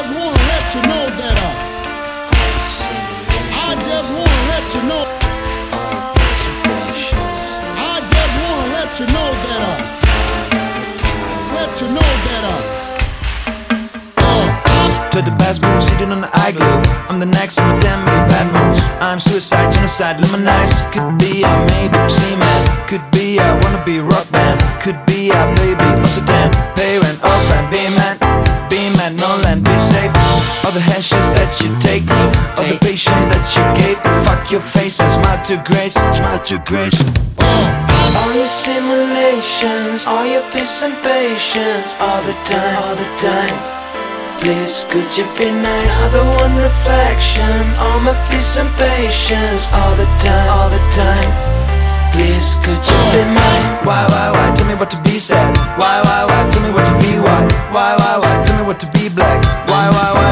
just want to let you know that I just want to let you know. I just want to let you know that let you know that to the best move, sitting on the eye glow. I'm the next on the damn bad moves. I'm suicide, genocide, luminize. Could be I may be seaman. Could be I wanna be rock band. Could be I baby also damn parent, off and be man. No land, be safe. All the hashes that you take, all the patience that you gave. Fuck your face and smile to grace, smile to grace. All your simulations, all your peace and patience, all the time, all the time. Please, could you be nice? Another one reflection, all my peace and patience, all the time, all the time. Please, could you be mine? Why, tell me what to be sad. Why, tell me what to be white. Why, tell me what to be black. Why,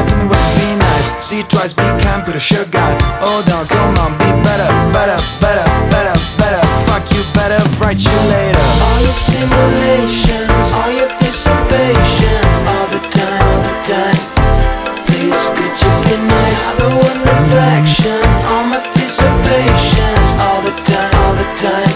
tell me what to be nice. See twice, be kind, put a sure guy. Oh, down, come on, be better, better, better, better, better. Fuck you better, write you later. All your simulations, all your dissipations, all the time, all the time. Please, could you be nice? Other one reflection, all my dissipations, all the time, all the time.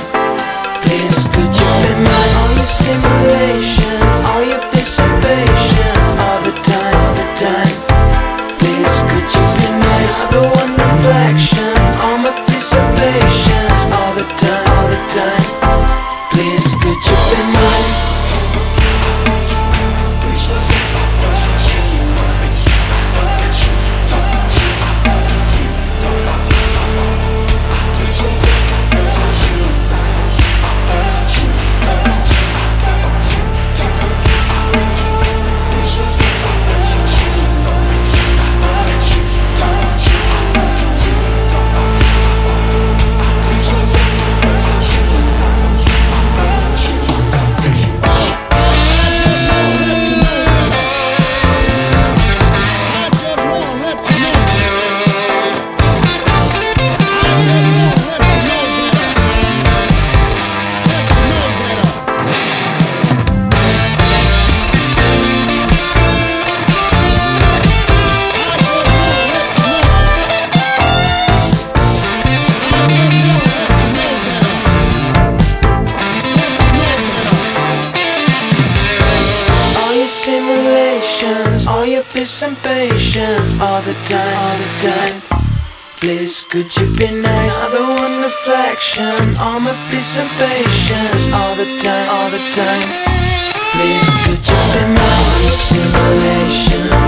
Please, could you be mine? All your simulations, all your dissipations, all the time, all the time. Please, could you be nice? Other one reflection, all my dissipations, all the time, all the time. Please, could you be mine? And patience all the time, all the time. Please, could you be nice? Other one reflection, all my peace and patience all the time, all the time. Please, could you be mine? Simulation.